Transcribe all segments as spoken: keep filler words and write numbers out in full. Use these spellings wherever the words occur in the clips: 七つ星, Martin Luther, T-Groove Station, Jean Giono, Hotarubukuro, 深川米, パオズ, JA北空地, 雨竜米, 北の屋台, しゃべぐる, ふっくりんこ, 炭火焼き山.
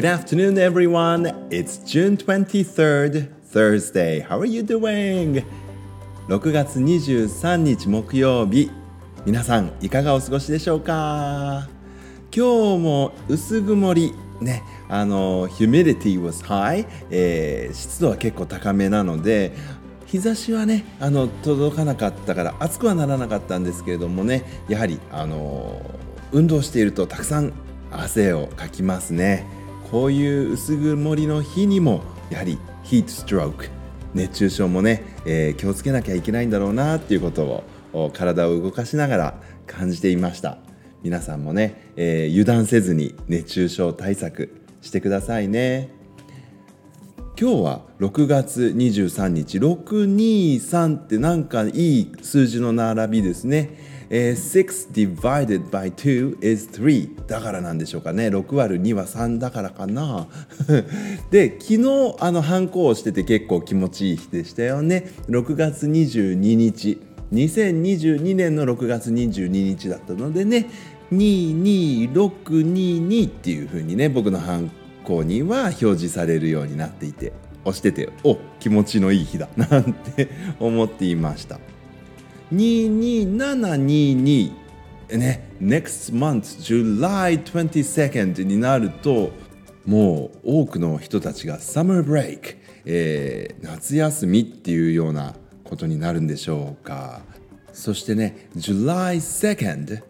Good afternoon, everyone. It's June twenty-third, Thursday. How are you doing? ろくがつにじゅうさんにち木曜日。皆さんいかがお過ごしでしょうか？今日も薄曇りね。あの humidity was high、えー、湿度は結構高めなので、日差しはねあの届かなかったから暑くはならなかったんですけれどもね、やはりあの運動しているとたくさん汗をかきますね。こういう薄曇りの日にもやはりヒートストローク、熱中症もね、えー、気をつけなきゃいけないんだろうなっていうことを体を動かしながら感じていました。皆さんもね、えー、油断せずに熱中症対策してくださいね。今日はろくがつにじゅうさんにち、ろくにさんってなんかいい数字の並びですね、えー、six divided by two is three だからなんでしょうかね。ろくわるにはさんだからかなで、昨日あのハンコをしてて結構気持ちいい日でしたよね。ろくがつにじゅうににち、にせんにじゅうにねんのろくがつにじゅうににちだったのでね、にーにーろくにーにっていう風にね、僕のハンコここには表示されるようになっていて、押しててお気持ちのいい日だなんて思っていました。にーにーななにーにね、 next month July twenty-second になるともう多くの人たちが summer break、えー、夏休みっていうようなことになるんでしょうか。そしてね July second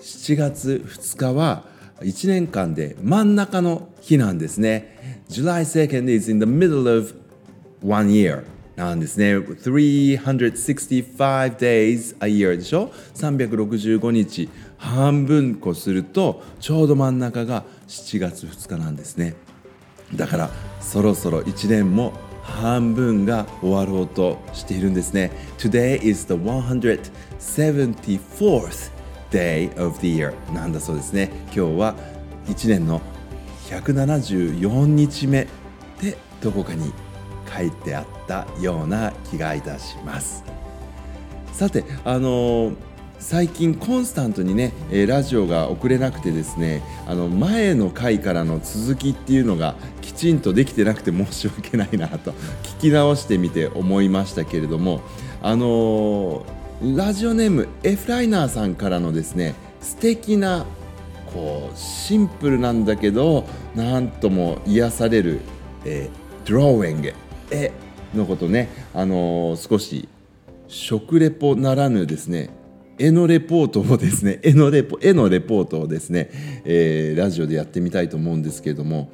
しちがつふつかはいちねんかんで真ん中の日なんですね。 July second is in the middle of one year なんですね。three hundred sixty-five days a year でしょ。さんびゃくろくじゅうごにち、半分こするとちょうど真ん中がしちがつふつかなんですね。だからそろそろいちねんも半分が終わろうとしているんですね。 Today is the one hundred seventy-fourth day of the year なんだそうですね。今日はいちねんのひゃくななじゅうよっかめってどこかに書いてあったような気がいたします。さてあのー、最近コンスタントにねラジオが送れなくてですね、あの前の回からの続きっていうのがきちんとできてなくて申し訳ないなと聞き直してみて思いましたけれども、あのーラジオネームエフライナーさんからのですね、素敵なこうシンプルなんだけどなんとも癒される、えー、ドローイング絵のことね、あのー、少し食レポならぬですね絵のレポートをですね絵のレポ、絵のレポートをですね、えー、ラジオでやってみたいと思うんですけれども、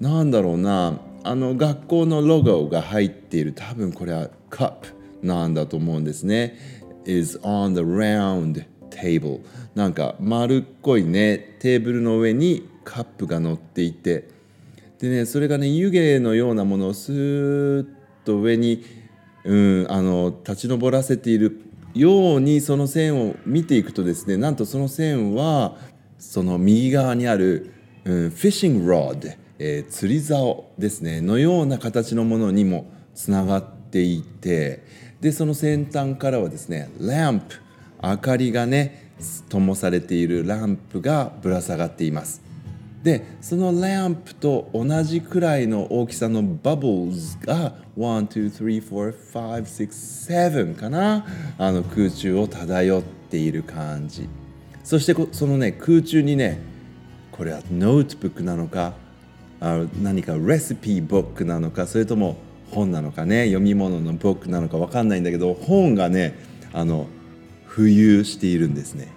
なんだろうな、あの学校のロゴが入っている、多分これはカップなんだと思うんですね。is on the round table なんか丸っこいねテーブルの上にカップが乗っていて、でねそれがね湯気のようなものをスーッと上に、うん、あの立ち上らせているようにその線を見ていくとですね、なんとその線はその右側にある、うん、フィッシングロード、えー、釣り竿ですねのような形のものにもつながっていて、でその先端からはですねランプ、明かりがね灯されているランプがぶら下がっています。でそのランプと同じくらいの大きさのバブルズがいちにさんしごろくななかな、あの空中を漂っている感じ。そしてそのね空中にね、これはノートブックなのか、あ何かレシピブックなのか、それとも本なのかね、読み物のブックなのか分かんないんだけど、本がねあの浮遊しているんですね。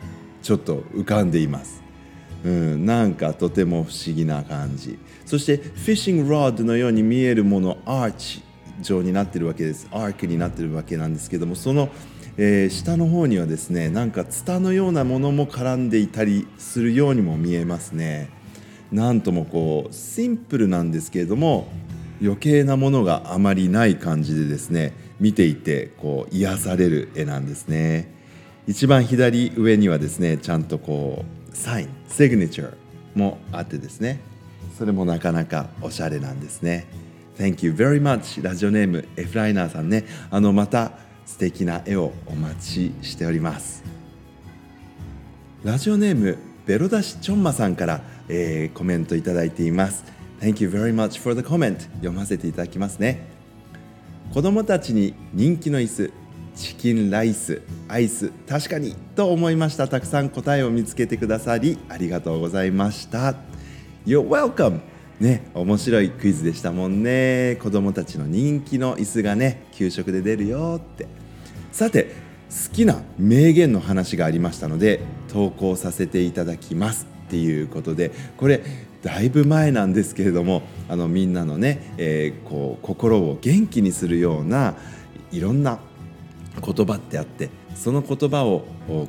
ちょっと浮かんでいます、うん、なんかとても不思議な感じ。そしてフィッシングロードのように見えるもの、アーチ状になってるわけです。アークになってるわけなんですけども、その、えー、下の方にはですねなんかツタのようなものも絡んでいたりするようにも見えますね。なんともこうシンプルなんですけれども余計なものがあまりない感じでですね、見ていてこう癒される絵なんですね。一番左上にはですねちゃんとこうサイン、シグネチャーもあってですね、それもなかなかおしゃれなんですね。 Thank you very much ラジオネームエフライナーさんね、あのまた素敵な絵をお待ちしております。ラジオネームベロダシチョンマさんから、えー、コメントいただいています。Thank you very much for the comment 読ませていただきますね。子どもたちに人気の椅子、チキンライス、アイス、確かにと思いました。たくさん答えを見つけてくださりありがとうございました。 You're welcome ね、面白いクイズでしたもんね。子どもたちの人気の椅子がね、給食で出るよって。さて、好きな名言の話がありましたので投稿させていただきますっていうことで、これだいぶ前なんですけれども、あのみんなのね、えー、こう心を元気にするようないろんな言葉ってあって、その言葉を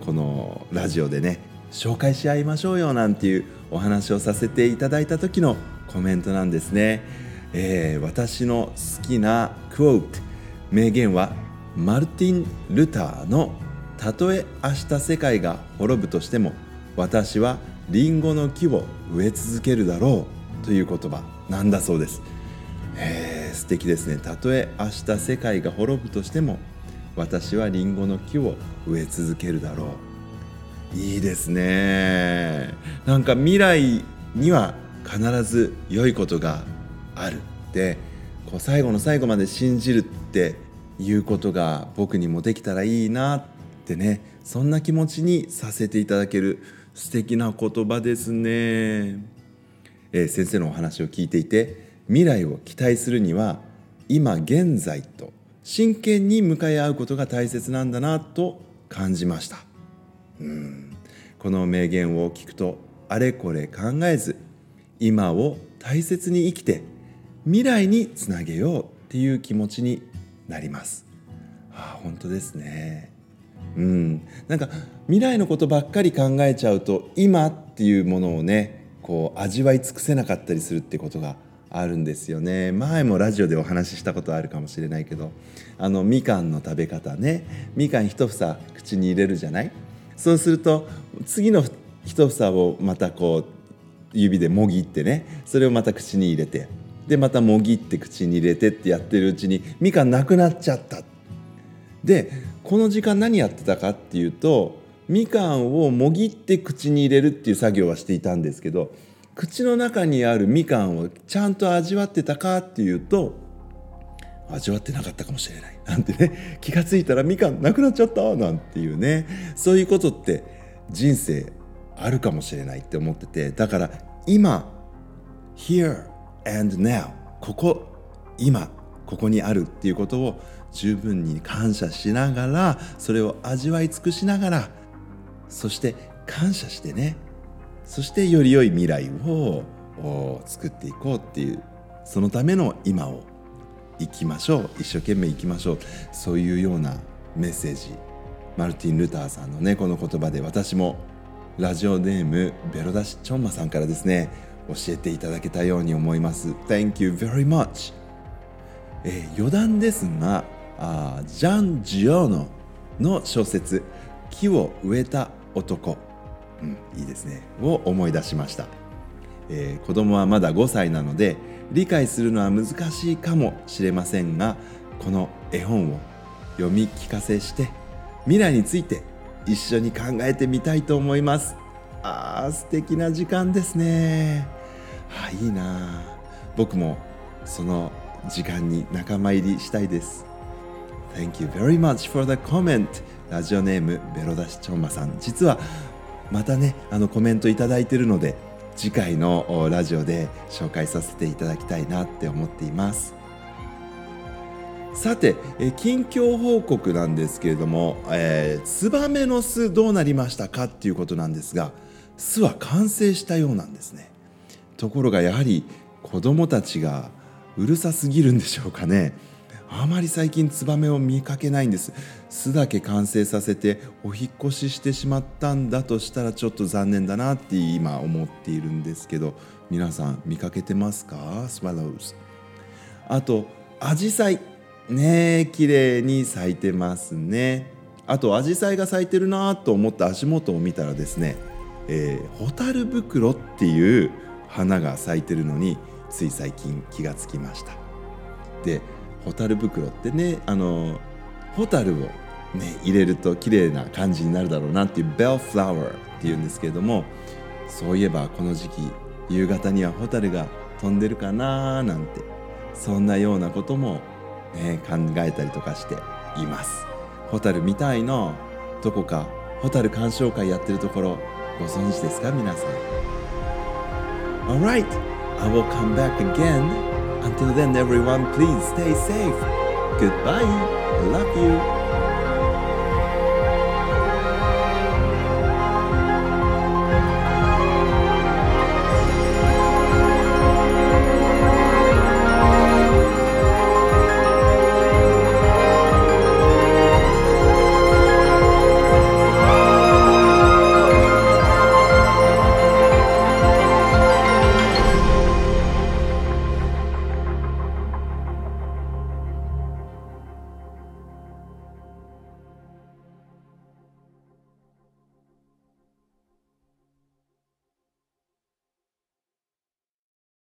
このラジオでね紹介し合いましょうよなんていうお話をさせていただいた時のコメントなんですね、えー、私の好きなクォート、名言はマルティン・ルターの「たとえ明日世界が滅ぶとしても私はリンゴの木を植え続けるだろう」という言葉なんだそうです。えー、素敵ですね。たとえ明日世界が滅ぶとしても私はリンゴの木を植え続けるだろう。いいですね。なんか未来には必ず良いことがあるってこう最後の最後まで信じるっていうことが僕にもできたらいいなってね、そんな気持ちにさせていただける素敵な言葉ですね。えー、先生のお話を聞いていて、未来を期待するには今現在と真剣に向かい合うことが大切なんだなと感じました。うーん、この名言を聞くとあれこれ考えず今を大切に生きて未来につなげようっていう気持ちになります。ああ、本当ですね。うん、なんか未来のことばっかり考えちゃうと今っていうものをねこう味わい尽くせなかったりするってことがあるんですよね。前もラジオでお話ししたことあるかもしれないけど、あのみかんの食べ方ね、みかん一房口に入れるじゃない。そうすると次の一房をまたこう指でもぎってね、それをまた口に入れて、でまたもぎって口に入れてってやってるうちにみかんなくなっちゃった。でこの時間何やってたかっていうと、みかんをもぎって口に入れるっていう作業はしていたんですけど、口の中にあるみかんをちゃんと味わってたかっていうと味わってなかったかもしれないなんてね、気がついたらみかんなくなっちゃったなんていうね、そういうことって人生あるかもしれないって思ってて、だから今 here and now ここ今ここにあるっていうことを十分に感謝しながら、それを味わい尽くしながら、そして感謝してね、そしてより良い未来を作っていこうっていう、そのための今を生きましょう、一生懸命生きましょう、そういうようなメッセージ、マルティン・ルターさんのねこの言葉で、私もラジオネームベロダシチョンマさんからですね教えていただけたように思います。 Thank you very much、えー、余談ですがあジャン・ジオーノの小説木を植えた男、うん、いいですねを思い出しました。えー、子供はまだごさいなので理解するのは難しいかもしれませんが、この絵本を読み聞かせして未来について一緒に考えてみたいと思います。あー、素敵な時間ですね。あ、いいな。僕もその時間に仲間入りしたいです。 Thank you very much for the comment ラジオネームベロダシチョンマさん、実はまたねあのコメントいただいているので次回のラジオで紹介させていただきたいなって思っています。さて、え近況報告なんですけれども、えー、ツバメの巣どうなりましたかっていうことなんですが、巣は完成したようなんですね。ところがやはり子どもたちがうるさすぎるんでしょうかね。あまり最近ツバメを見かけないんです。巣だけ完成させてお引越ししてしまったんだとしたらちょっと残念だなって今思っているんですけど、皆さん見かけてますか？スワローズ。あとアジサイね、綺麗に咲いてますね。あとアジサイが咲いてるなと思った足元を見たらですね、えー、ホタルブクロっていう花が咲いてるのについ最近気がつきました。でホタル袋ってね、あのホタルを、ね、入れると綺麗な感じになるだろうなっていうベルフラワーっていうんですけれども、そういえばこの時期夕方にはホタルが飛んでるかななんて、そんなようなことも、ね、考えたりとかしています。ホタル見たいの、どこかホタル鑑賞会やってるところご存知ですか皆さん。 Alright, I will come back again. Until then everyone, please stay safe. Goodbye, I love you.